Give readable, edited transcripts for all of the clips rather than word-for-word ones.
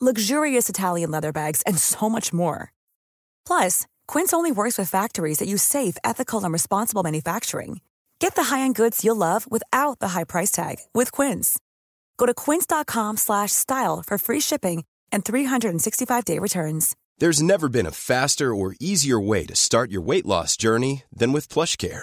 Luxurious Italian leather bags, and so much more. Plus, Quince only works with factories that use safe, ethical, and responsible manufacturing. Get the high-end goods you'll love without the high price tag with Quince. Go to quince.com/style for free shipping and 365-day returns. There's never been a faster or easier way to start your weight loss journey than with PlushCare.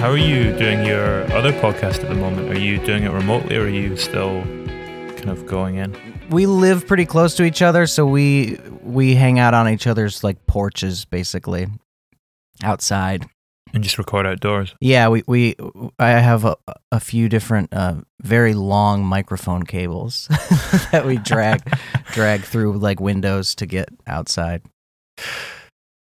How are you doing your other podcast at the moment? Are you doing it remotely, or are you still kind of going in? We live pretty close to each other, so we hang out on each other's like porches, basically, outside, and just record outdoors. Yeah, I have a few different very long microphone cables that we drag through like windows to get outside.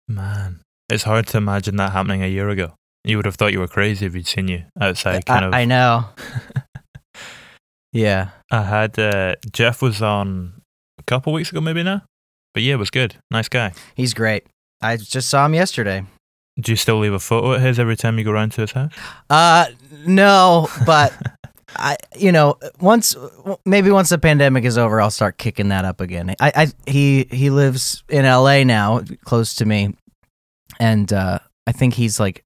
Man, it's hard to imagine that happening a year ago. You would have thought you were crazy if you'd seen you outside. I know. Yeah. I had Jeff was on a couple weeks ago, maybe now. But yeah, it was good. Nice guy. He's great. I just saw him yesterday. Do you still leave a photo at his every time you go round to his house? No, but once the pandemic is over, I'll start kicking that up again. He lives in LA now, close to me, and I think he's like.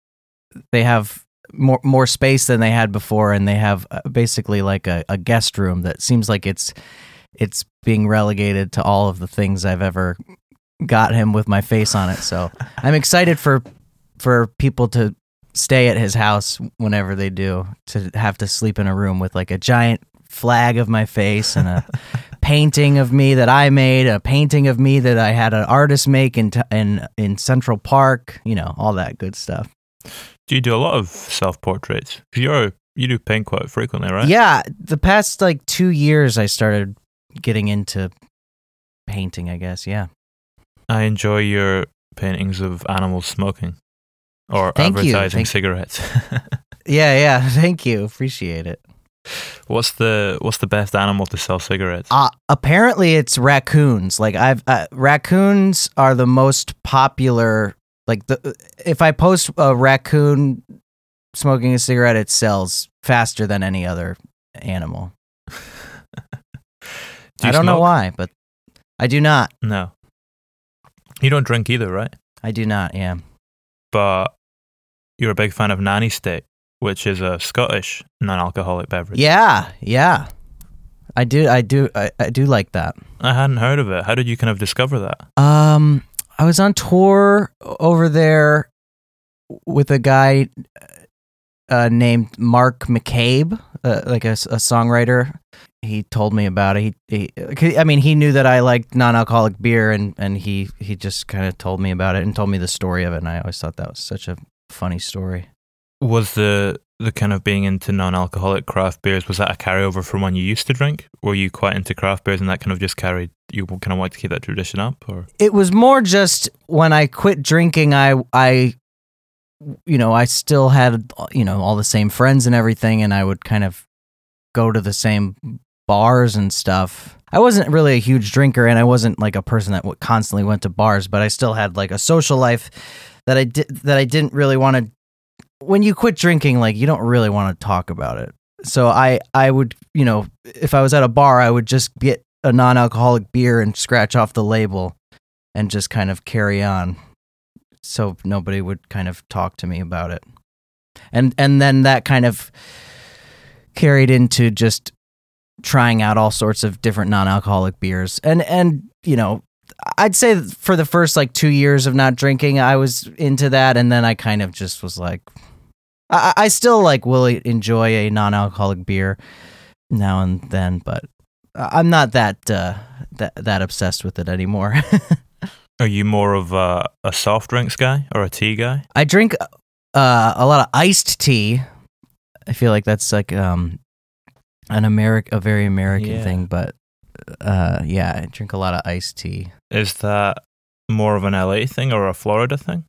They have more space than they had before, and they have basically like a guest room that seems like it's being relegated to all of the things I've ever got him with my face on it. So I'm excited for people to stay at his house whenever they do, to have to sleep in a room with like a giant flag of my face and a painting of me that I made, a painting of me that I had an artist make in Central Park, all that good stuff. Do you do a lot of self-portraits? You do paint quite frequently, right? Yeah, the past like 2 years I started getting into painting, I guess, yeah. I enjoy your paintings of animals smoking or advertising cigarettes. Yeah, thank you. Appreciate it. What's the best animal to sell cigarettes? Apparently it's raccoons. Like raccoons are the most popular. Like if I post a raccoon smoking a cigarette, it sells faster than any other animal. I don't know why, but I do not. No. You don't drink either, right? I do not, yeah. But you're a big fan of Nanny State, which is a Scottish non-alcoholic beverage. Yeah. I do like that. I hadn't heard of it. How did you kind of discover that? I was on tour over there with a guy named Mark McCabe, like a songwriter. He told me about it. He knew that I liked non-alcoholic beer, and he just kind of told me about it and told me the story of it, and I always thought that was such a funny story. Was the kind of being into non-alcoholic craft beers, was that a carryover from when you used to drink? Were you quite into craft beers and that kind of just carried, you kind of wanted to keep that tradition up? Or it was more just when I quit drinking, I still had, all the same friends and everything, and I would kind of go to the same bars and stuff. I wasn't really a huge drinker, and I wasn't like a person that constantly went to bars, but I still had like a social life that I didn't really want to. When you quit drinking, like, you don't really want to talk about it. So I would, if I was at a bar, I would just get a non-alcoholic beer and scratch off the label and just kind of carry on. So nobody would kind of talk to me about it. And then that kind of carried into just trying out all sorts of different non-alcoholic beers. And you know, I'd say for the first like 2 years of not drinking, I was into that. And then I kind of just was like, I still like will enjoy a non-alcoholic beer now and then, but I'm not that obsessed with it anymore. Are you more of a soft drinks guy or a tea guy? I drink a lot of iced tea. I feel like that's like a very American thing, but I drink a lot of iced tea. Is that more of an LA thing or a Florida thing?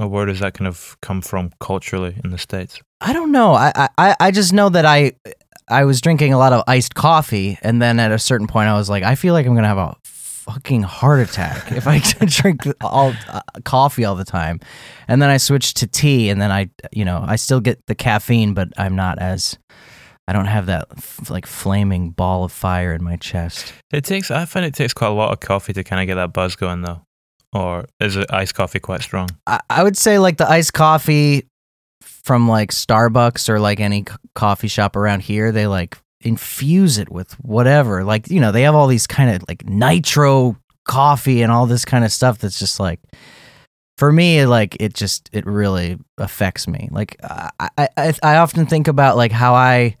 Or where does that kind of come from culturally in the States? I don't know. I just know that I was drinking a lot of iced coffee, and then at a certain point I was like, I feel like I'm going to have a fucking heart attack if I drink all coffee all the time. And then I switched to tea, and then I still get the caffeine, but I don't have that like flaming ball of fire in my chest. I find it takes quite a lot of coffee to kind of get that buzz going though. Or is iced coffee quite strong? I would say like the iced coffee from like Starbucks or like any coffee shop around here, they like infuse it with whatever. Like, you know, they have all these kind of like nitro coffee and all this kind of stuff that's just like, for me, like it really affects me. Like I often think about like how I,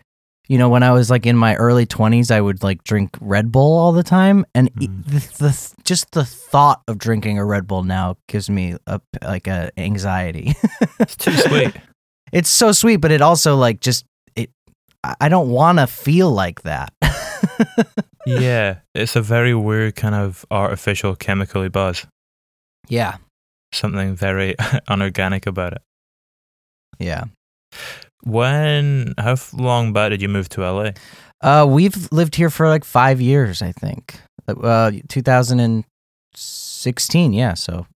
you know, when I was like in my early 20s, I would like drink Red Bull all the time, and just the thought of drinking a Red Bull now gives me a anxiety. It's too sweet. It's so sweet, but it also like just it. I don't want to feel like that. Yeah, it's a very weird kind of artificial, chemically buzz. Yeah, something very unorganic about it. Yeah. How long back did you move to LA? We've lived here for like 5 years, I think. 2016, yeah. So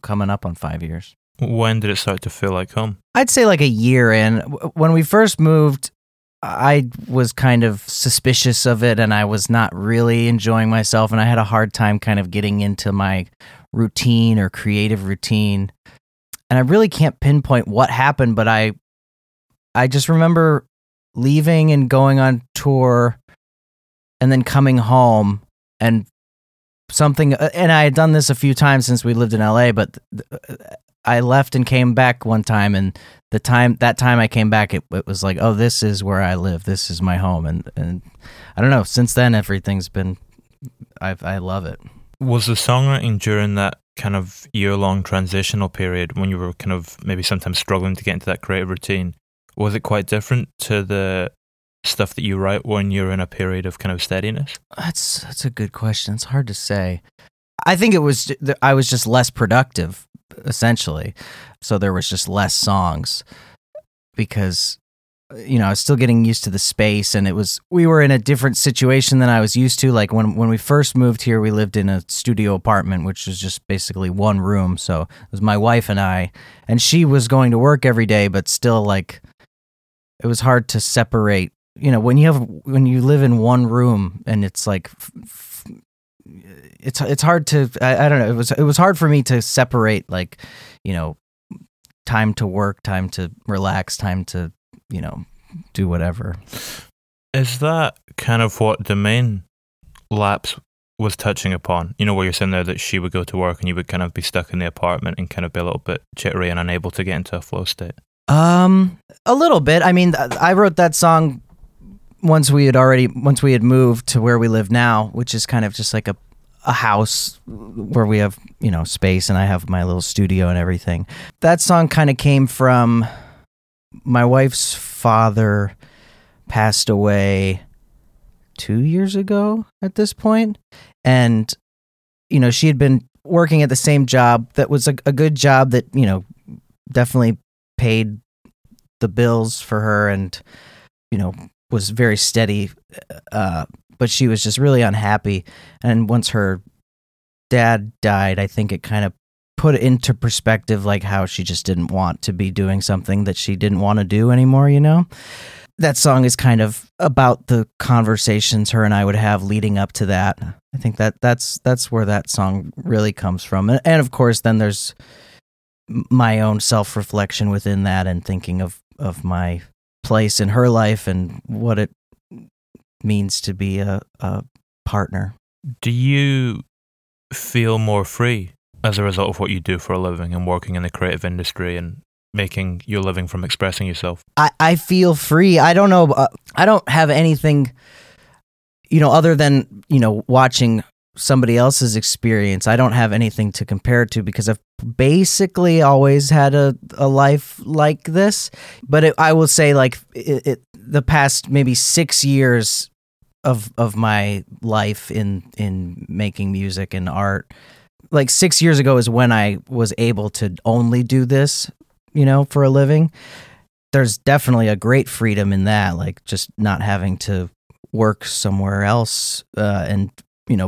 coming up on 5 years. When did it start to feel like home? I'd say like a year in. When we first moved, I was kind of suspicious of it, and I was not really enjoying myself, and I had a hard time kind of getting into my routine or creative routine. And I really can't pinpoint what happened, but I just remember leaving and going on tour and then coming home and something. And I had done this a few times since we lived in LA, but I left and came back one time. And that time I came back, it was like, oh, this is where I live. This is my home. And I don't know, since then, everything's been, I love it. Was the songwriting during that kind of year-long transitional period when you were kind of maybe sometimes struggling to get into that creative routine? Was it quite different to the stuff that you write when you're in a period of kind of steadiness? That's a good question. It's hard to say. I think it was I was just less productive, essentially. So there was just less songs because, you know, I was still getting used to the space, and we were in a different situation than I was used to. Like when we first moved here, we lived in a studio apartment, which was just basically one room. So it was my wife and I, and she was going to work every day, but still like, it was hard to separate, you know, when you live in one room, and it's like, it's hard to, I don't know. It was hard for me to separate, like, you know, time to work, time to relax, time to, you know, do whatever. Is that kind of what Domain Lapse was touching upon? You know, where you're saying there that she would go to work and you would kind of be stuck in the apartment and kind of be a little bit chittery and unable to get into a flow state. A little bit. I mean, I wrote that song once we had moved to where we live now, which is kind of just like a house where we have, you know, space, and I have my little studio and everything. That song kind of came from my wife's father passed away 2 years ago at this point. And, you know, she had been working at the same job that was a good job that, you know, definitely paid the bills for her and, you know, was very steady, but she was just really unhappy. And once her dad died, I think it kind of put into perspective like how she just didn't want to be doing something that she didn't want to do anymore, you know? That song is kind of about the conversations her and I would have leading up to that. I think that's where that song really comes from. And of course, then there's my own self-reflection within that, and thinking of my place in her life and what it means to be a partner. Do you feel more free as a result of what you do for a living and working in the creative industry and making your living from expressing yourself? I feel free. I don't know. I don't have anything, other than, watching somebody else's experience. I don't have anything to compare to because I've basically always had a life like this. But I will say the past maybe 6 years of my life in making music and art, 6 years ago is when I was able to only do this, for a living. There's definitely a great freedom in that, just not having to work somewhere else and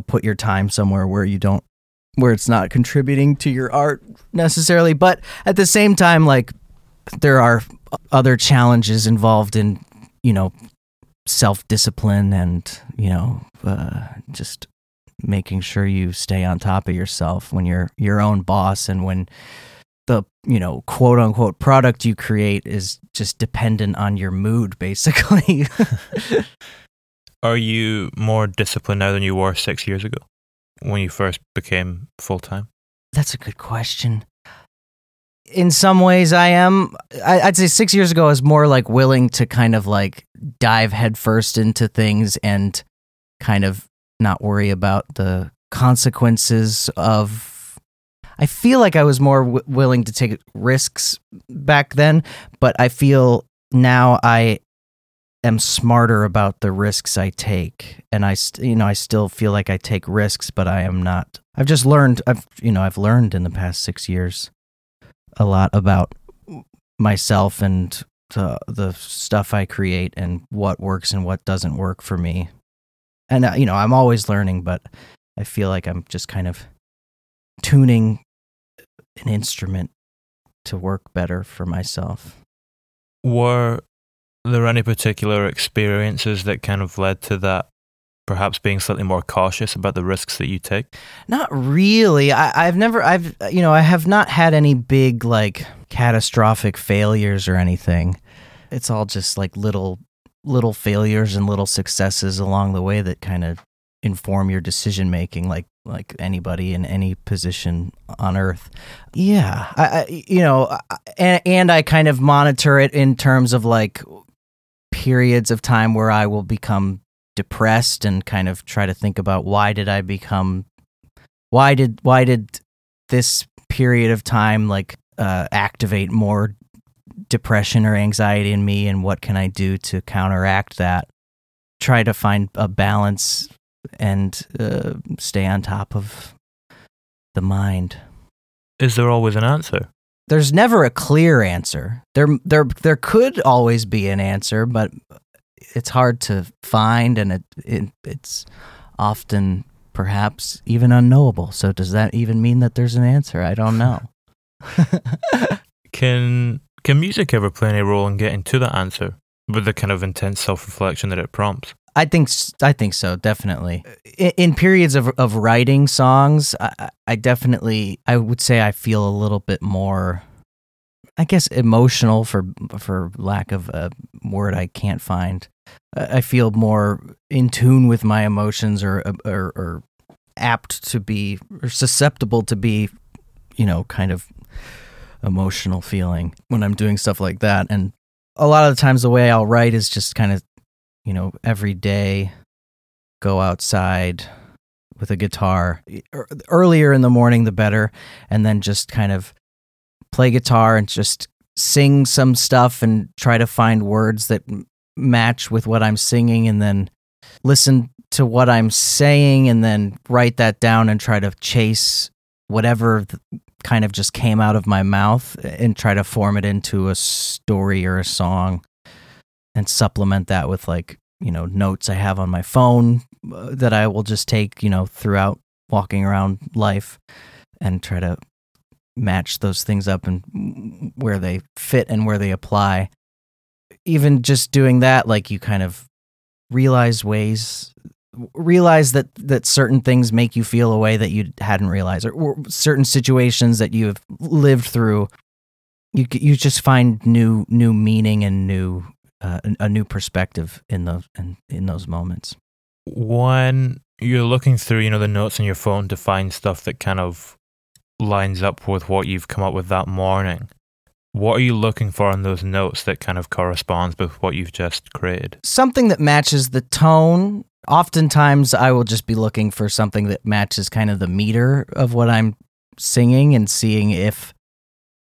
put your time somewhere where it's not contributing to your art necessarily. But at the same time, there are other challenges involved in self-discipline and just making sure you stay on top of yourself when you're your own boss and when the quote-unquote product you create is just dependent on your mood, basically. Are you more disciplined now than you were 6 years ago when you first became full-time? That's a good question. In some ways I am. I'd say 6 years ago I was more willing to kind of dive headfirst into things and kind of not worry about the consequences of... I feel like I was more willing to take risks back then, but I feel now I am smarter about the risks I take, and I still feel like I take risks, but I am not. I've just learned. I've learned in the past 6 years a lot about myself and the stuff I create and what works and what doesn't work for me. And I'm always learning, but I feel like I'm just kind of tuning an instrument to work better for myself. Were there any particular experiences that kind of led to that, perhaps being slightly more cautious about the risks that you take? Not really. I have not had any big, catastrophic failures or anything. It's all just little failures and little successes along the way that kind of inform your decision making, like anybody in any position on Earth. Yeah, and I kind of monitor it in terms of periods of time where I will become depressed and kind of try to think about why did this period of time activate more depression or anxiety in me, and what can I do to counteract that? Try to find a balance and stay on top of the mind. Is there always an answer? There's never a clear answer. There could always be an answer, but it's hard to find, and it's often perhaps even unknowable. So does that even mean that there's an answer? I don't know. Can music ever play any role in getting to that answer with the kind of intense self-reflection that it prompts? I think so, definitely. In periods of writing songs, I would say I feel a little bit more, I guess, emotional, for lack of a word I can't find. I feel more in tune with my emotions, or apt to be, or susceptible to be, kind of emotional feeling when I'm doing stuff like that. And a lot of the times the way I'll write is just kind of, every day, go outside with a guitar. Earlier in the morning, the better. And then just kind of play guitar and just sing some stuff and try to find words that match with what I'm singing, and then listen to what I'm saying and then write that down and try to chase whatever kind of just came out of my mouth and try to form it into a story or a song. And supplement that with notes I have on my phone that I will just take throughout walking around life and try to match those things up and where they fit and where they apply. Even just doing that, you kind of realize that certain things make you feel a way that you hadn't realized, or certain situations that you have lived through. You just find new meaning and new a new perspective in those moments. When you're looking through, the notes on your phone to find stuff that kind of lines up with what you've come up with that morning, what are you looking for in those notes that kind of corresponds with what you've just created? Something that matches the tone. Oftentimes I will just be looking for something that matches kind of the meter of what I'm singing and seeing if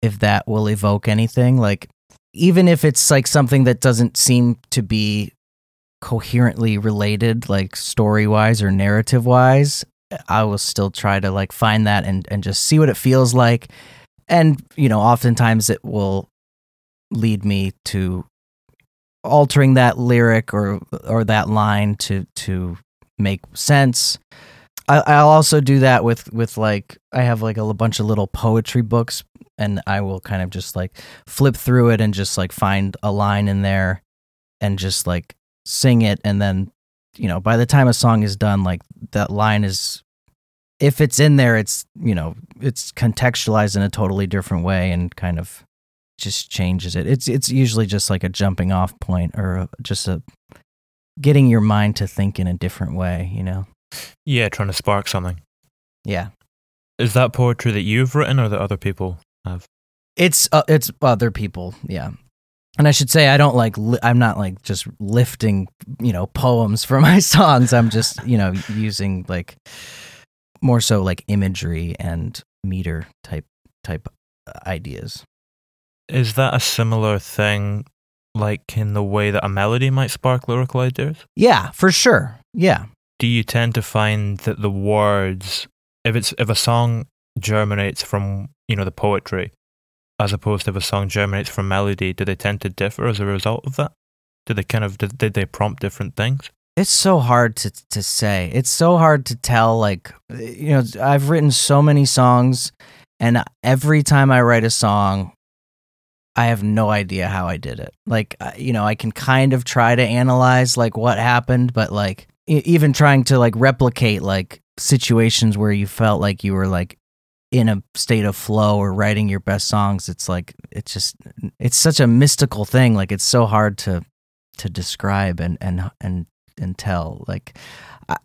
that will evoke anything. Like, even if it's like something that doesn't seem to be coherently related, like story-wise or narrative-wise, I will still try to like find that and just see what it feels like. And, oftentimes it will lead me to altering that lyric or that line to make sense. I'll also do that with like, I have like a bunch of little poetry books, and I will kind of just like flip through it and just like find a line in there and just like sing it. And then, by the time a song is done, like that line is, if it's in there, it's, it's contextualized in a totally different way and kind of just changes it. It's usually just like a jumping off point or just a getting your mind to think in a different way, Yeah, trying to spark something. Yeah. Is that poetry that you've written or that other people have? It's other people, yeah. And I should say I don't like I'm not like just lifting, poems for my songs. I'm just, using like more so like imagery and meter type ideas. Is that a similar thing like in the way that a melody might spark lyrical ideas? Yeah, for sure. Yeah. Do you tend to find that the words, if a song germinates from, the poetry, as opposed to if a song germinates from melody, do they tend to differ as a result of that? Did they prompt different things? It's so hard to say. It's so hard to tell. Like, I've written so many songs, and every time I write a song, I have no idea how I did it. Like, I can kind of try to analyze like what happened, but like, even trying to like replicate like situations where you felt like you were like in a state of flow or writing your best songs, it's such a mystical thing. Like, it's so hard to describe and tell. Like,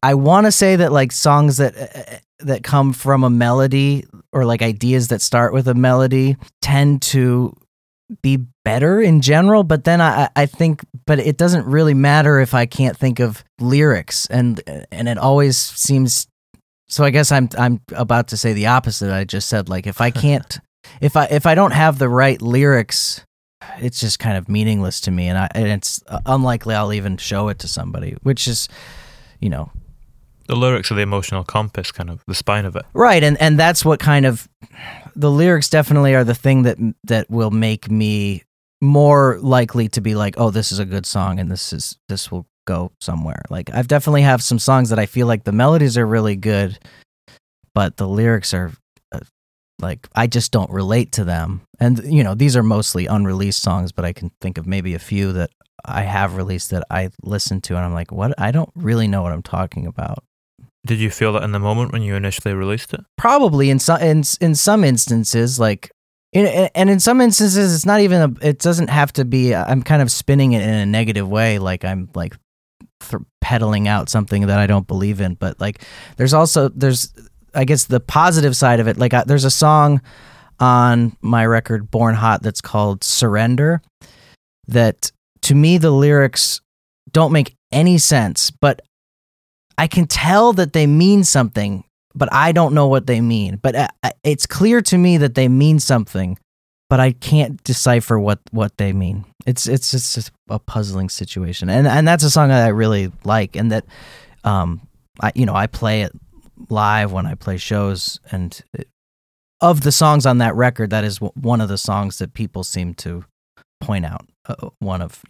I want to say that like songs that come from a melody or like ideas that start with a melody tend to be better in general, but then I think, but it doesn't really matter if I can't think of lyrics, and it always seems so. I guess I'm about to say the opposite. I just said, like, if I can't, if I don't have the right lyrics, it's just kind of meaningless to me, and it's unlikely I'll even show it to somebody. Which is, the lyrics are the emotional compass, kind of the spine of it, right? And that's what kind of. The lyrics definitely are the thing that will make me more likely to be like, oh, this is a good song and this will go somewhere. Like, I've definitely have some songs that I feel like the melodies are really good, but the lyrics are like, I just don't relate to them. And, these are mostly unreleased songs, but I can think of maybe a few that I have released that I listen to and I'm like, what? I don't really know what I'm talking about. Did you feel that in the moment when you initially released it? Probably in some instances, like, and in some instances, it's not even. It doesn't have to be. I'm kind of spinning it in a negative way, like I'm like peddling out something that I don't believe in. But like, there's I guess the positive side of it. Like, there's a song on my record Born Hot that's called Surrender. That, to me, the lyrics don't make any sense, but I can tell that they mean something, but I don't know what they mean. But it's clear to me that they mean something, but I can't decipher what they mean. It's just a puzzling situation, and that's a song that I really like, and that I play it live when I play shows. And of the songs on that record, that is one of the songs that people seem to point out. One of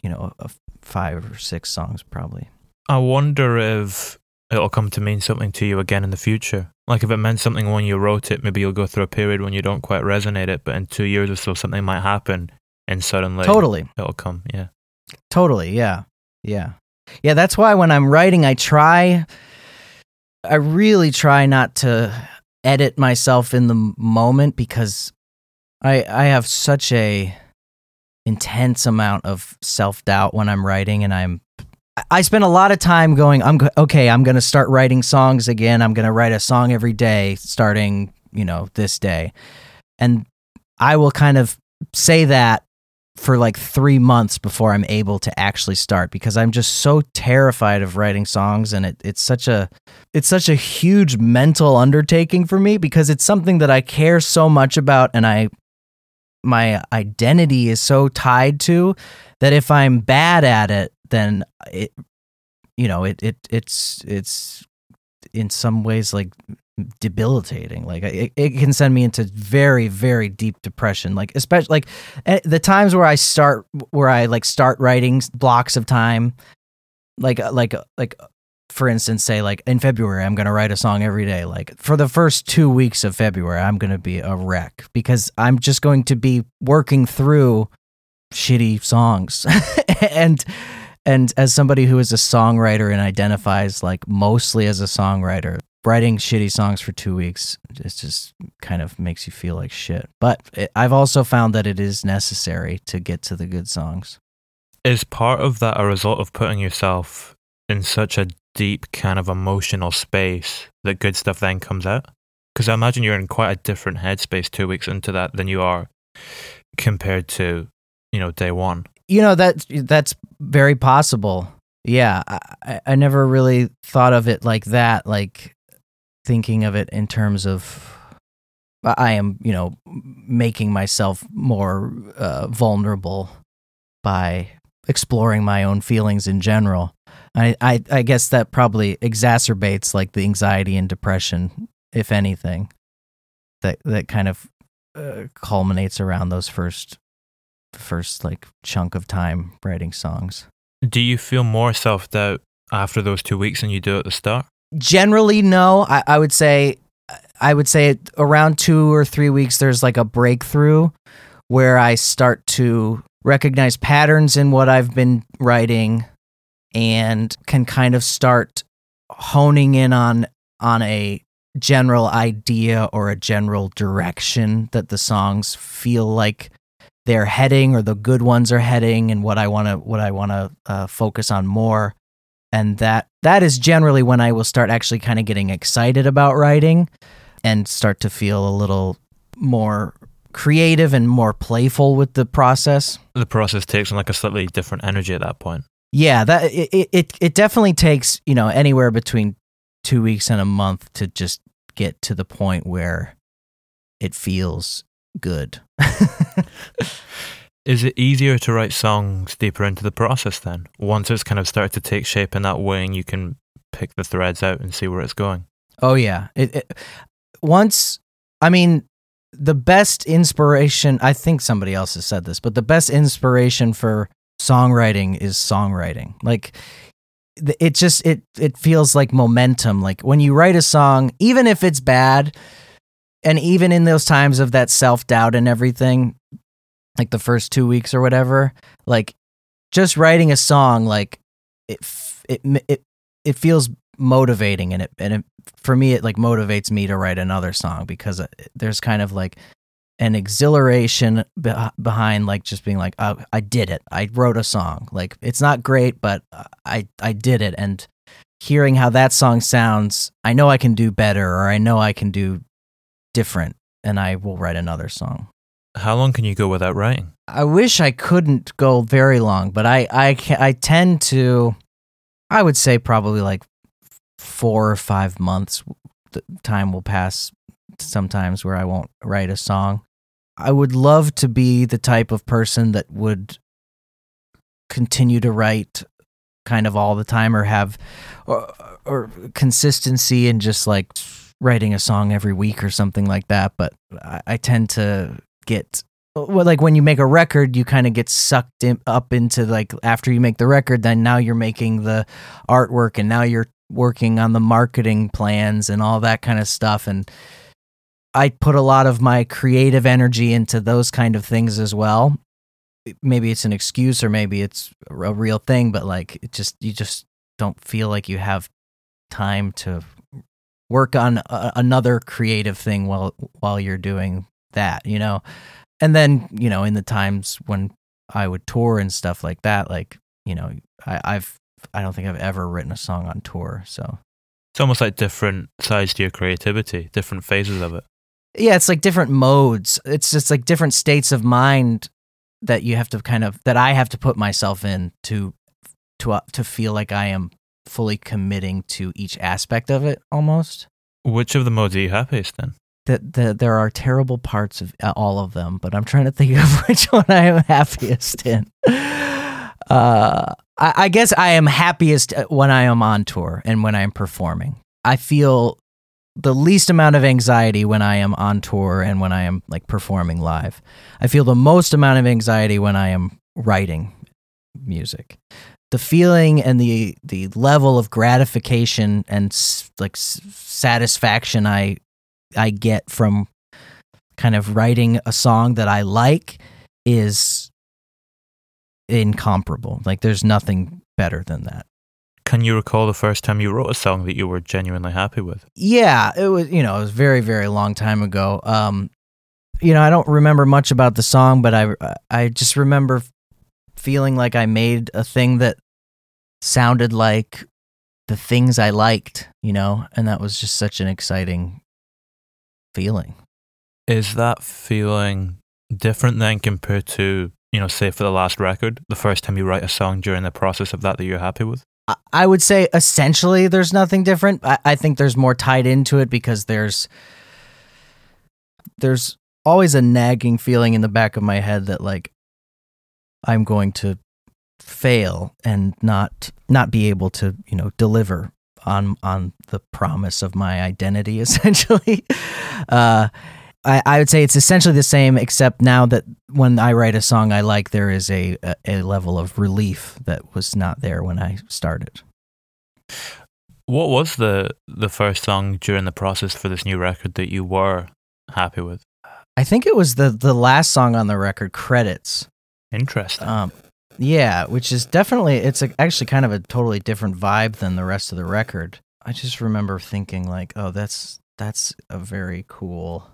5 or 6 songs, probably. I wonder if it'll come to mean something to you again in the future. Like, if it meant something when you wrote it, maybe you'll go through a period when you don't quite resonate it, but in 2 years or so, something might happen, and suddenly totally. It'll come, yeah. Totally, yeah. Yeah. Yeah, that's why when I'm writing, I really try not to edit myself in the moment, because I have such a intense amount of self-doubt when I'm writing, and I spend a lot of time going, I'm going to start writing songs again. I'm going to write a song every day starting, this day. And I will kind of say that for like 3 months before I'm able to actually start, because I'm just so terrified of writing songs. And it's such a huge mental undertaking for me, because it's something that I care so much about. And my identity is so tied to that. If I'm bad at it, then it's in some ways like debilitating. Like it can send me into very, very deep depression. Like, especially like at the times where I start writing blocks of time, like for instance, say like in February, I'm going to write a song every day. Like for the first 2 weeks of February, I'm going to be a wreck, because I'm just going to be working through shitty songs. And as somebody who is a songwriter and identifies like mostly as a songwriter, writing shitty songs for 2 weeks, it just kind of makes you feel like shit. But I've also found that it is necessary to get to the good songs. Is part of that a result of putting yourself in such a deep kind of emotional space that good stuff then comes out? Because I imagine you're in quite a different headspace 2 weeks into that than you are compared to, day one. That's very possible. Yeah, I never really thought of it like that, like thinking of it in terms of I am, making myself more vulnerable by exploring my own feelings in general. I guess that probably exacerbates like the anxiety and depression, if anything, that kind of culminates around those first like chunk of time writing songs. Do you feel more self-doubt after those 2 weeks than you do at the start? Generally, no. I would say around 2 or 3 weeks, there's like a breakthrough where I start to recognize patterns in what I've been writing and can kind of start honing in on a general idea or a general direction that the songs feel like they're heading, or the good ones are heading, and what I want to focus on more. And that is generally when I will start actually kind of getting excited about writing and start to feel a little more creative and more playful with the process. The process takes on like a slightly different energy at that point. Yeah, that it definitely takes, anywhere between 2 weeks and a month to just get to the point where it feels good. Is it easier to write songs deeper into the process then? Once it's kind of started to take shape in that way and you can pick the threads out and see where it's going? Oh yeah. The best inspiration, I think somebody else has said this, but the best inspiration for songwriting is songwriting. Like it just, it feels like momentum. Like when you write a song, even if it's bad, and even in those times of that self-doubt and everything, like the first 2 weeks or whatever, like just writing a song, like it feels motivating, and it for me it like motivates me to write another song, because there's kind of like an exhilaration behind like just being like, oh, I did it. I wrote a song. Like it's not great, but I did it. And hearing how that song sounds, I know I can do better, or I know I can do different, and I will write another song. How long can you go without writing? I wish I couldn't go very long, but I tend to, I would say probably like 4 or 5 months time will pass sometimes where I won't write a song. I would love to be the type of person that would continue to write kind of all the time, or have or consistency and just like writing a song every week or something like that, but I tend to get, like when you make a record, you kind of get sucked up into like, after you make the record, then now you're making the artwork, and now you're working on the marketing plans and all that kind of stuff, and I put a lot of my creative energy into those kind of things as well. Maybe it's an excuse, or maybe it's a real thing, but like it just, you just don't feel like you have time to work on another creative thing while you're doing that, and then, in the times when I would tour and stuff like that, like, you know, I don't think I've ever written a song on tour. So it's almost like different sides to your creativity, different phases of it. Yeah, it's like different modes. It's just like different states of mind that you have to kind of, that I have to put myself in to feel like I am fully committing to each aspect of it almost. Which of the modes are you happiest in? There are terrible parts of all of them, but I'm trying to think of which one I am happiest in. I guess I am happiest when I am on tour and when I am performing. I feel the least amount of anxiety when I am on tour and when I am like performing live. I feel the most amount of anxiety when I am writing music. The feeling and the level of gratification and like satisfaction I get from kind of writing a song that I like is incomparable. Like, there's nothing better than that. Can you recall the first time you wrote a song that you were genuinely happy with? Yeah, it was, you know, it was very, very long time ago. You know, I don't remember much about the song, but I just remember feeling like I made a thing that sounded like the things I liked, you know, and that was just such an exciting feeling. Is that feeling different then compared to, you know, say for the last record, the first time you write a song during the process of that you're happy with? I would say essentially there's nothing different. I think there's more tied into it because there's always a nagging feeling in the back of my head that like I'm going to fail and not be able to, you know, deliver on the promise of my identity, essentially. I would say it's essentially the same, except now that when I write a song I like, there is a level of relief that was not there when I started. What was the first song during the process for this new record that you were happy with? I think it was the last song on the record, Credits. Interesting. Yeah, which is definitely, it's actually kind of a totally different vibe than the rest of the record. I just remember thinking like, oh, that's a very cool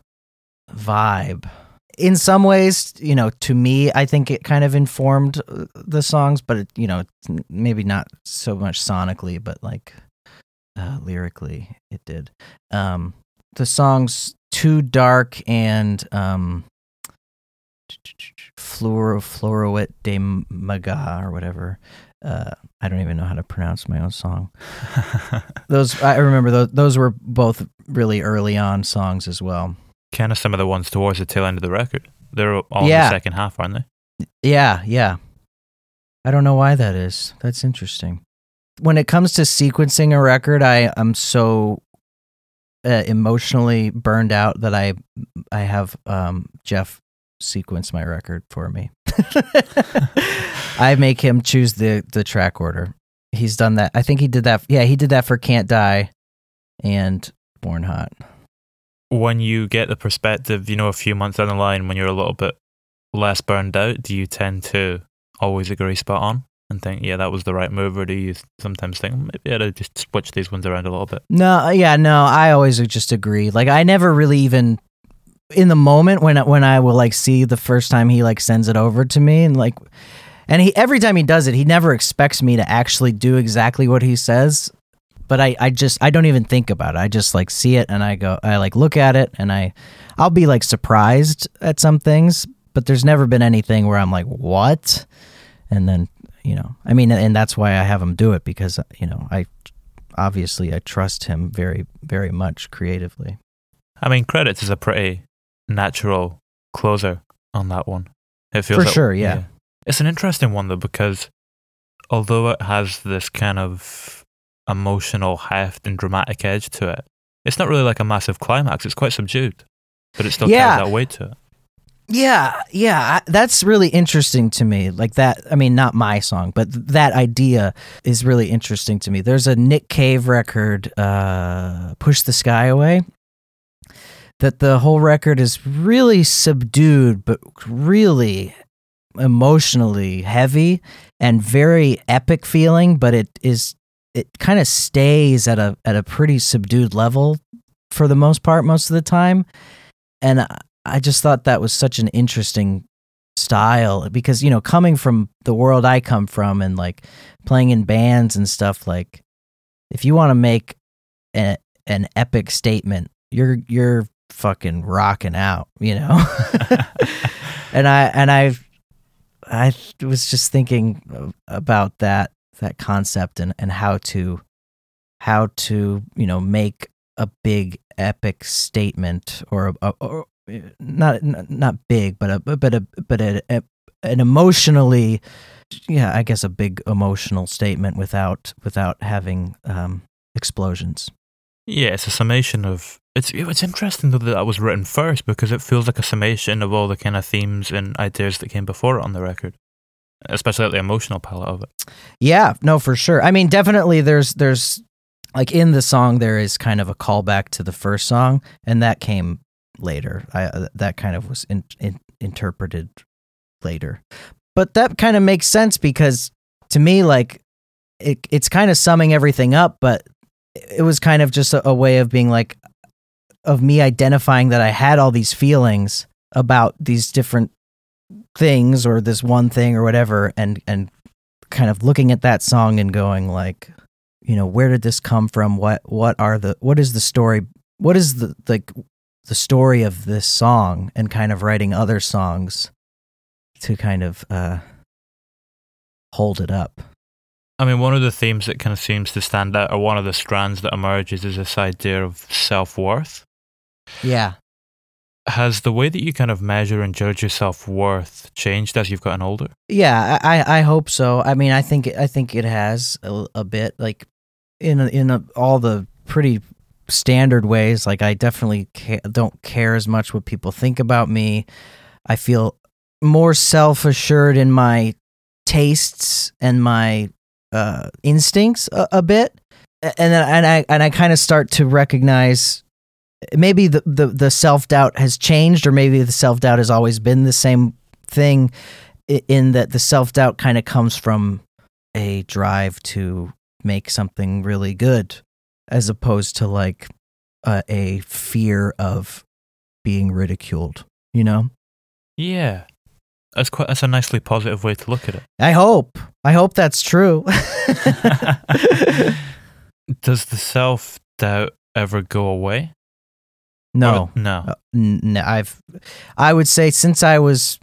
vibe. In some ways, you know, to me, I think it kind of informed the songs, but, it, you know, maybe not so much sonically, but like lyrically it did. The songs Too Dark and Florowit de Maga or whatever. I don't even know how to pronounce my own song. Those, I remember those were both really early on songs as well. Kind of some of the ones towards the tail end of the record. They're all in the second half, aren't they? Yeah. I don't know why that is. That's interesting. When it comes to sequencing a record, I am so emotionally burned out that I have Jeff sequence my record for me. I make him choose the track order. He's done that. I think he did that. Yeah, he did that for Can't Die and Born Hot. When you get the perspective, you know, a few months down the line when you're a little bit less burned out, do you tend to always agree spot on and think, yeah, that was the right move? Or do you sometimes think, maybe I'd just switch these ones around a little bit? No, I always just agree. Like, I never really even... in the moment when I will like see the first time he like sends it over to me and like, and he, every time he does it, he never expects me to actually do exactly what he says, but I don't even think about it. I just like see it and I go, I like look at it and I'll be like surprised at some things, but there's never been anything where I'm like, what? And then, you know, I mean, and that's why I have him do it because, you know, I trust him very, very much creatively. I mean, Credits is a pretty natural closer on that one. It feels for like, sure, yeah. It's an interesting one though, because although it has this kind of emotional heft and dramatic edge to it, it's not really like a massive climax. It's quite subdued, but it still carries that weight to it. Yeah, that's really interesting to me. Like that, I mean, not my song, but that idea is really interesting to me. There's a Nick Cave record, Push the Sky Away, that the whole record is really subdued, but really emotionally heavy and very epic feeling. But it kind of stays at a pretty subdued level for the most part, most of the time. And I just thought that was such an interesting style, because, you know, coming from the world I come from and like playing in bands and stuff, like if you want to make an epic statement, you're fucking rocking out, you know? And I was just thinking about that concept and how to, you know, make a big epic statement, or not big, but an emotionally, yeah, I guess a big emotional statement without having explosions. Yeah, it's a summation of it's interesting though that was written first, because it feels like a summation of all the kind of themes and ideas that came before it on the record, especially at the emotional palette of it. Yeah, no, for sure. I mean, definitely there's like in the song there is kind of a callback to the first song, and that came later. That kind of was interpreted later. But that kind of makes sense, because to me, like, it's kind of summing everything up, but it was kind of just a way of being like, of me identifying that I had all these feelings about these different things or this one thing or whatever, and kind of looking at that song and going like, you know, where did this come from? What is the story? What is the story of this song, and kind of writing other songs to kind of hold it up. I mean, one of the themes that kind of seems to stand out, or one of the strands that emerges, is this idea of self-worth. Yeah. Has the way that you kind of measure and judge your self-worth changed as you've gotten older? Yeah, I hope so. I mean, I think it has a bit, like in all the pretty standard ways. Like, I definitely don't care as much what people think about me. I feel more self-assured in my tastes and my instincts a bit, and I kind of start to recognize maybe the self-doubt has changed, or maybe the self-doubt has always been the same thing, in that the self-doubt kind of comes from a drive to make something really good, as opposed to like a fear of being ridiculed, you know? Yeah. That's a nicely positive way to look at it. I hope that's true. Does the self-doubt ever go away? No. I would say since I was...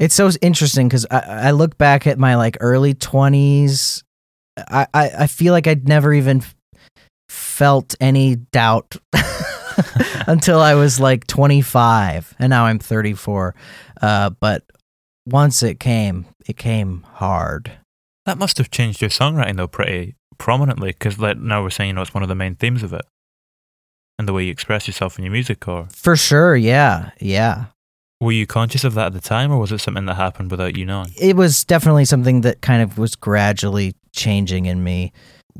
It's so interesting, because I look back at my like early 20s. I feel like I'd never even felt any doubt until I was like 25, and now I'm 34. But once it came hard. That must have changed your songwriting though pretty prominently, because like now we're saying, you know, it's one of the main themes of it, and the way you express yourself in your music. Or for sure, yeah. Were you conscious of that at the time, or was it something that happened without you knowing? It was definitely something that kind of was gradually changing in me,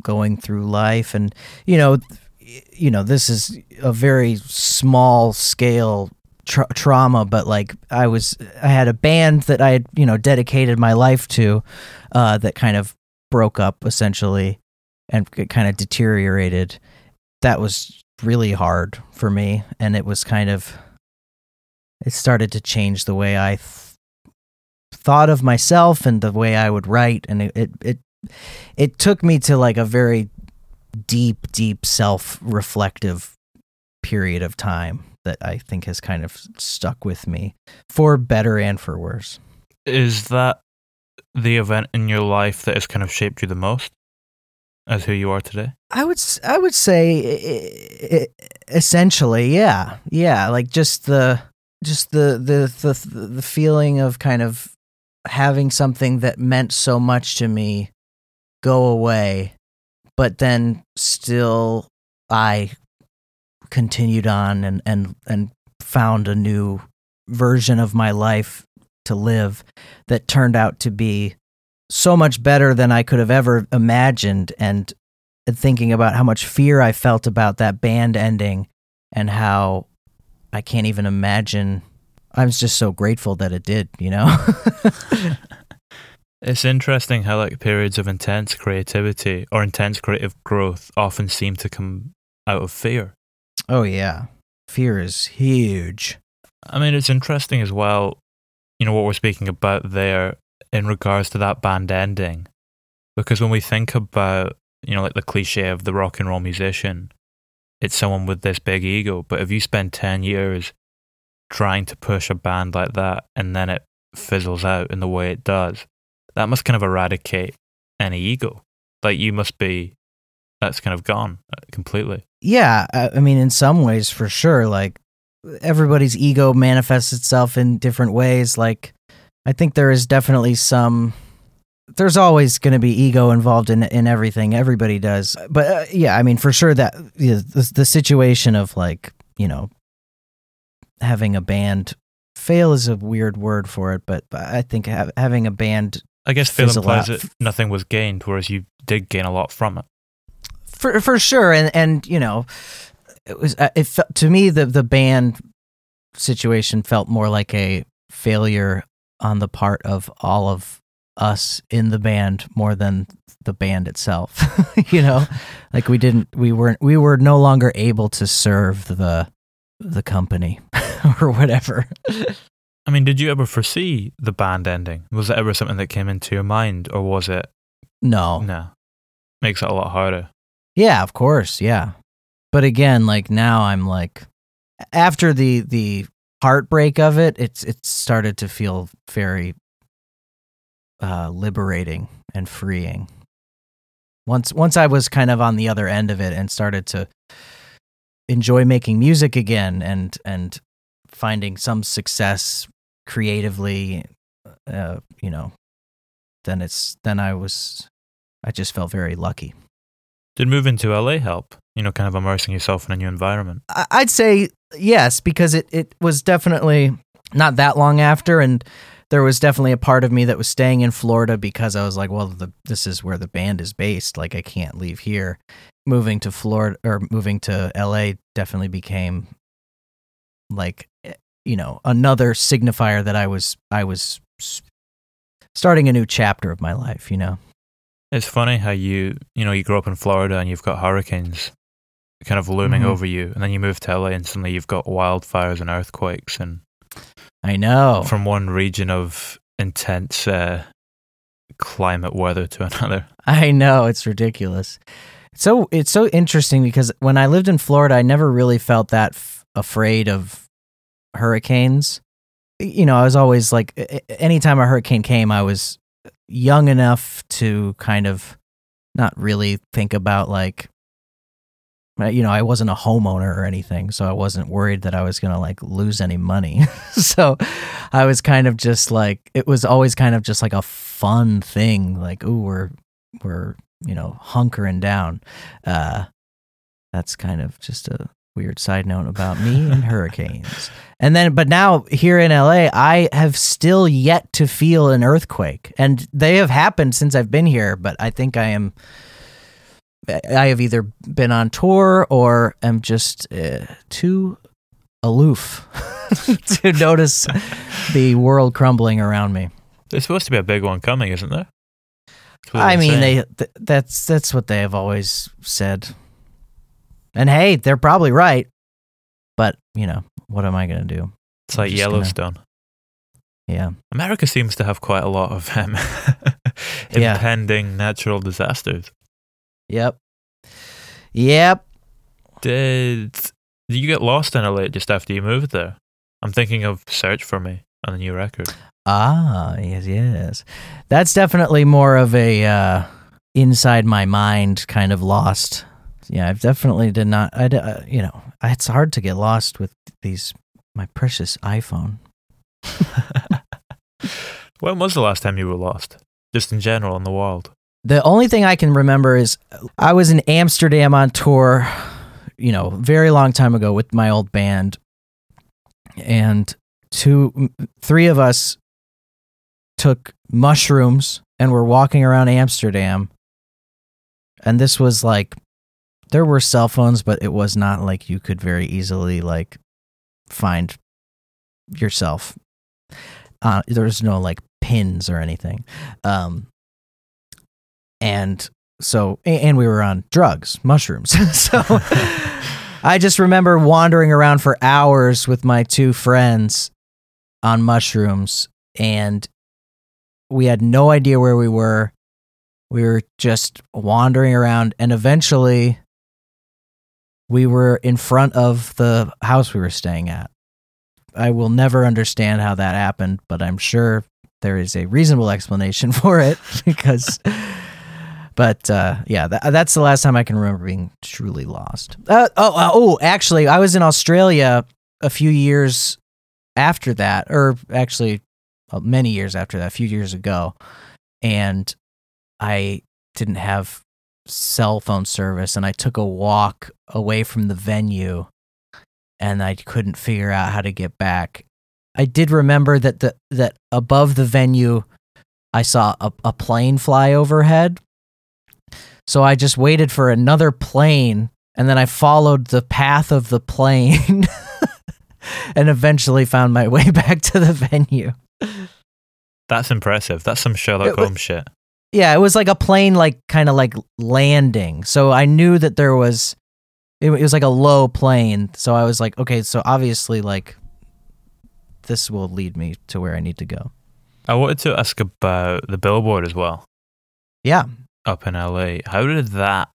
going through life, and you know, this is a very small scale trauma, but like I had a band that I had, you know, dedicated my life to, that kind of broke up essentially, and it kind of deteriorated. That was really hard for me, and it was kind of... It started to change the way I thought of myself and the way I would write, and it took me to like a very deep self-reflective period of time that I think has kind of stuck with me, for better and for worse. Is that the event in your life that has kind of shaped you the most as who you are today? I would say essentially, yeah, like Just the feeling of kind of having something that meant so much to me go away, but then still I continued on and found a new version of my life to live that turned out to be so much better than I could have ever imagined. And thinking about how much fear I felt about that band ending, and how I can't even imagine. I was just so grateful that it did, you know? It's interesting how like periods of intense creativity or intense creative growth often seem to come out of fear. Oh yeah. Fear is huge. I mean, it's interesting as well you know, what we're speaking about there in regards to that band ending. Because when we think about, you know, like the cliche of the rock and roll musician, it's someone with this big ego. But if you spend 10 years trying to push a band like that and then it fizzles out in the way it does, that must kind of eradicate any ego. Like, you must be, that's kind of gone completely. Yeah, I mean, in some ways, for sure. Like, everybody's ego manifests itself in different ways. Like, I think there is definitely some... There's always going to be ego involved in everything. Everybody does. But, yeah, I mean, for sure that the situation of, like, you know, having a band... Fail is a weird word for it, but I think having a band... I guess fail implies that nothing was gained, whereas you did gain a lot from it. For sure, and you know, it felt, to me, the band situation felt more like a failure on the part of all of us in the band more than the band itself. You know, like we were no longer able to serve the company or whatever. I mean, did you ever foresee the band ending? Was it ever something that came into your mind, or was it... No. Makes it a lot harder. Yeah, of course, yeah. But again, like, now I'm like... After the heartbreak of it, it started to feel very liberating and freeing. Once I was kind of on the other end of it and started to enjoy making music again and finding some success creatively, you know, I just felt very lucky. Did moving to LA help, you know, kind of immersing yourself in a new environment? I'd say yes, because it was definitely not that long after, and there was definitely a part of me that was staying in Florida because I was like, well, this is where the band is based. Like, I can't leave here. Moving to Florida or moving to LA definitely became, like, you know, another signifier that I was starting a new chapter of my life, you know. It's funny how you know, you grow up in Florida and you've got hurricanes kind of looming over you, and then you move to LA and suddenly you've got wildfires and earthquakes, and I know, from one region of intense climate weather to another. I know, it's ridiculous. So it's so interesting because when I lived in Florida, I never really felt that afraid of hurricanes. You know, I was always like, anytime a hurricane came, I was young enough to kind of not really think about, like, you know, I wasn't a homeowner or anything, so I wasn't worried that I was going to, like, lose any money. So I was kind of just like, it was always kind of just like a fun thing, like, ooh, we're you know, hunkering down. That's kind of just a weird side note about me and hurricanes. And then, but now here in LA, I have still yet to feel an earthquake, and they have happened since I've been here, but I think I have either been on tour or am just too aloof to notice the world crumbling around me. There's supposed to be a big one coming, isn't there? I mean, that's what they have always said. And hey, they're probably right. But, you know, what am I going to do? It's like Yellowstone. Yeah. America seems to have quite a lot of impending natural disasters. Yep. Did you get lost in LA just after you moved there? I'm thinking of Search For Me on the new record. Ah, yes. That's definitely more of a inside my mind kind of lost. Yeah, I definitely did not. You know, it's hard to get lost with my precious iPhone. When was the last time you were lost? Just in general, in the world. The only thing I can remember is I was in Amsterdam on tour, you know, very long time ago with my old band, and 2-3 of us took mushrooms and were walking around Amsterdam, and this was like, there were cell phones, but it was not like you could very easily, like, find yourself. There was no, like, pins or anything. And we were on drugs, mushrooms. So I just remember wandering around for hours with my two friends on mushrooms and we had no idea where we were. We were just wandering around, and eventually we were in front of the house we were staying at. I will never understand how that happened, but I'm sure there is a reasonable explanation for it because... But yeah, that's the last time I can remember being truly lost. Actually, I was in Australia a few years after that, or actually many years after that, a few years ago, and I didn't have cell phone service, and I took a walk away from the venue, and I couldn't figure out how to get back. I did remember that that above the venue, I saw a plane fly overhead. So I just waited for another plane, and then I followed the path of the plane and eventually found my way back to the venue. That's impressive. That's some Sherlock Holmes shit. Yeah, it was like a plane, like kind of like landing. So I knew that there was, it was like a low plane. So I was like, okay, so obviously like this will lead me to where I need to go. I wanted to ask about the billboard as well. Yeah. Up in LA, how did that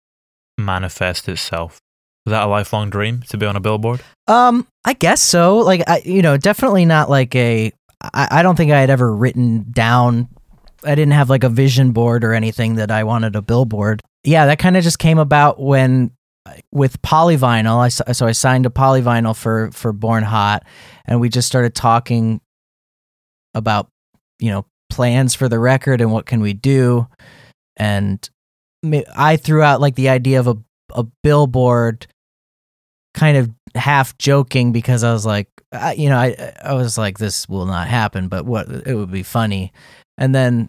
manifest itself? Was that a lifelong dream to be on a billboard? I guess so. Like, definitely not like I don't think I had ever written down. I didn't have like a vision board or anything that I wanted a billboard. Yeah, that kind of just came about when with Polyvinyl. So I signed to Polyvinyl for Born Hot, and we just started talking about plans for the record and what can we do. And I threw out like the idea of a billboard, kind of half joking, because I was like, I was like, this will not happen, but it would be funny. And then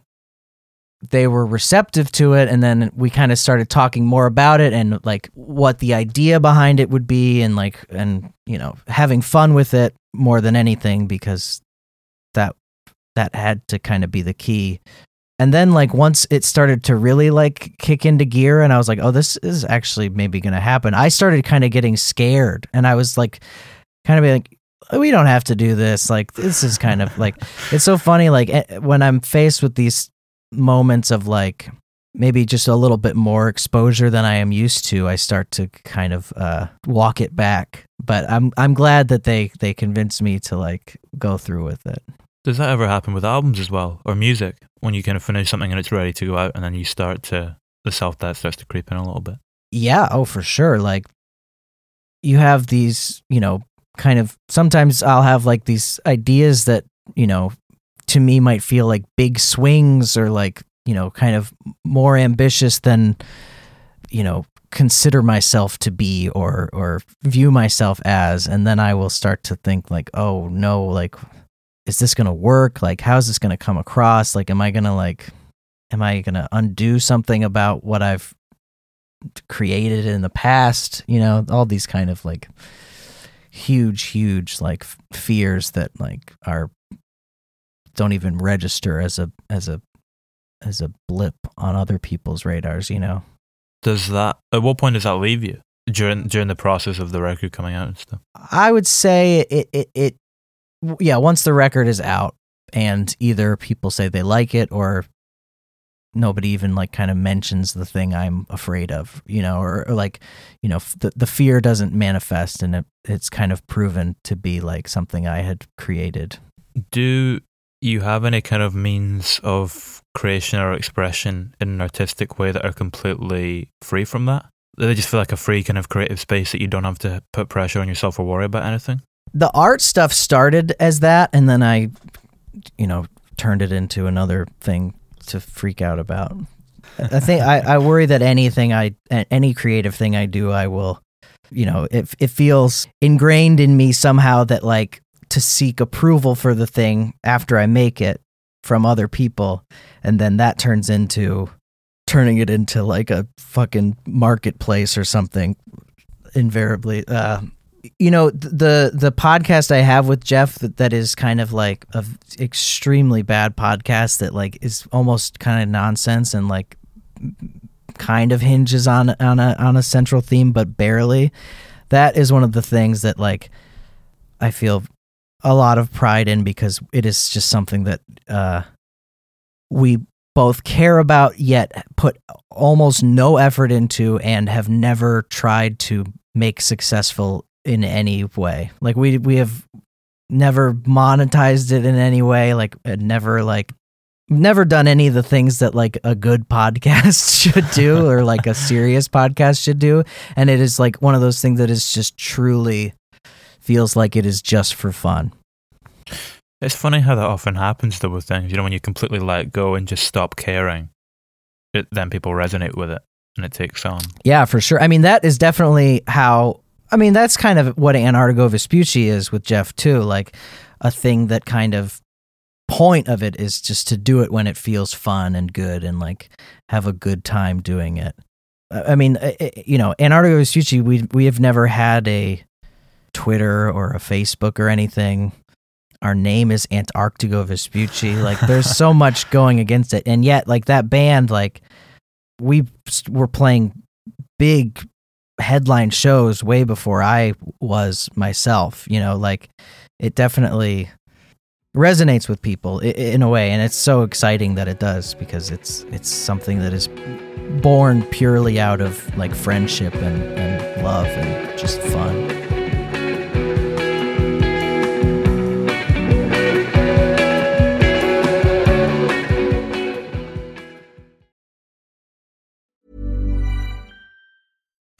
they were receptive to it, and then we kind of started talking more about it and like what the idea behind it would be, and like, and having fun with it more than anything, because that had to kind of be the key. And then, like, once it started to really, like, kick into gear, and I was like, oh, this is actually maybe going to happen, I started kind of getting scared. And I was, like, kind of being like, oh, we don't have to do this. Like, this is kind of, like, it's so funny, like, when I'm faced with these moments of, like, maybe just a little bit more exposure than I am used to, I start to kind of walk it back. But I'm glad that they convinced me to, like, go through with it. Does that ever happen with albums as well, or music, when you kind of finish something and it's ready to go out, and then you start to, the self-doubt starts to creep in a little bit? Yeah, oh, for sure. Like, you have these, kind of, sometimes I'll have, like, these ideas that, to me might feel like big swings, or like, kind of more ambitious than, consider myself to be or view myself as, and then I will start to think, like, oh, no, like... is this going to work? Like, how's this going to come across? Like, am I going to undo something about what I've created in the past? All these kind of like huge, like fears that like don't even register as a blip on other people's radars, Does that, at what point does that leave you during the process of the record coming out and stuff? I would say it yeah, once the record is out and either people say they like it or nobody even like kind of mentions the thing I'm afraid of, or like, the fear doesn't manifest, and it's kind of proven to be like something I had created. Do you have any kind of means of creation or expression in an artistic way that are completely free from that? They just feel like a free kind of creative space that you don't have to put pressure on yourself or worry about anything? The art stuff started as that, and then I, turned it into another thing to freak out about. I think I worry that any creative thing I do, I will, it feels ingrained in me somehow that like to seek approval for the thing after I make it from other people, and then that turns into turning it into like a fucking marketplace or something, invariably. The podcast I have with Jeff that is kind of like a extremely bad podcast that like is almost kind of nonsense and like kind of hinges on a central theme, but barely. That is one of the things that like I feel a lot of pride in, because it is just something that we both care about, yet put almost no effort into, and have never tried to make successful in any way. Like we have never monetized it in any way. Never done any of the things that like a good podcast should do, or like a serious podcast should do. And it is like one of those things that is just truly feels like it is just for fun. It's funny how that often happens though with things, you know, when you completely let go and just stop caring, then people resonate with it and it takes on. Yeah, for sure. I mean, that is definitely how, I mean, that's kind of what Antarctica Vespucci is with Jeff too. Like a thing that kind of point of it is just to do it when it feels fun and good, and like have a good time doing it. I mean, you know, Antarctica Vespucci, we have never had a Twitter or a Facebook or anything. Our name is Antarctica Vespucci. Like there's so much going against it. And yet like that band, like we were playing big headline shows way before I was myself, you know, like it definitely resonates with people in a way. And it's so exciting that it does, because it's something that is born purely out of like friendship and love and just fun.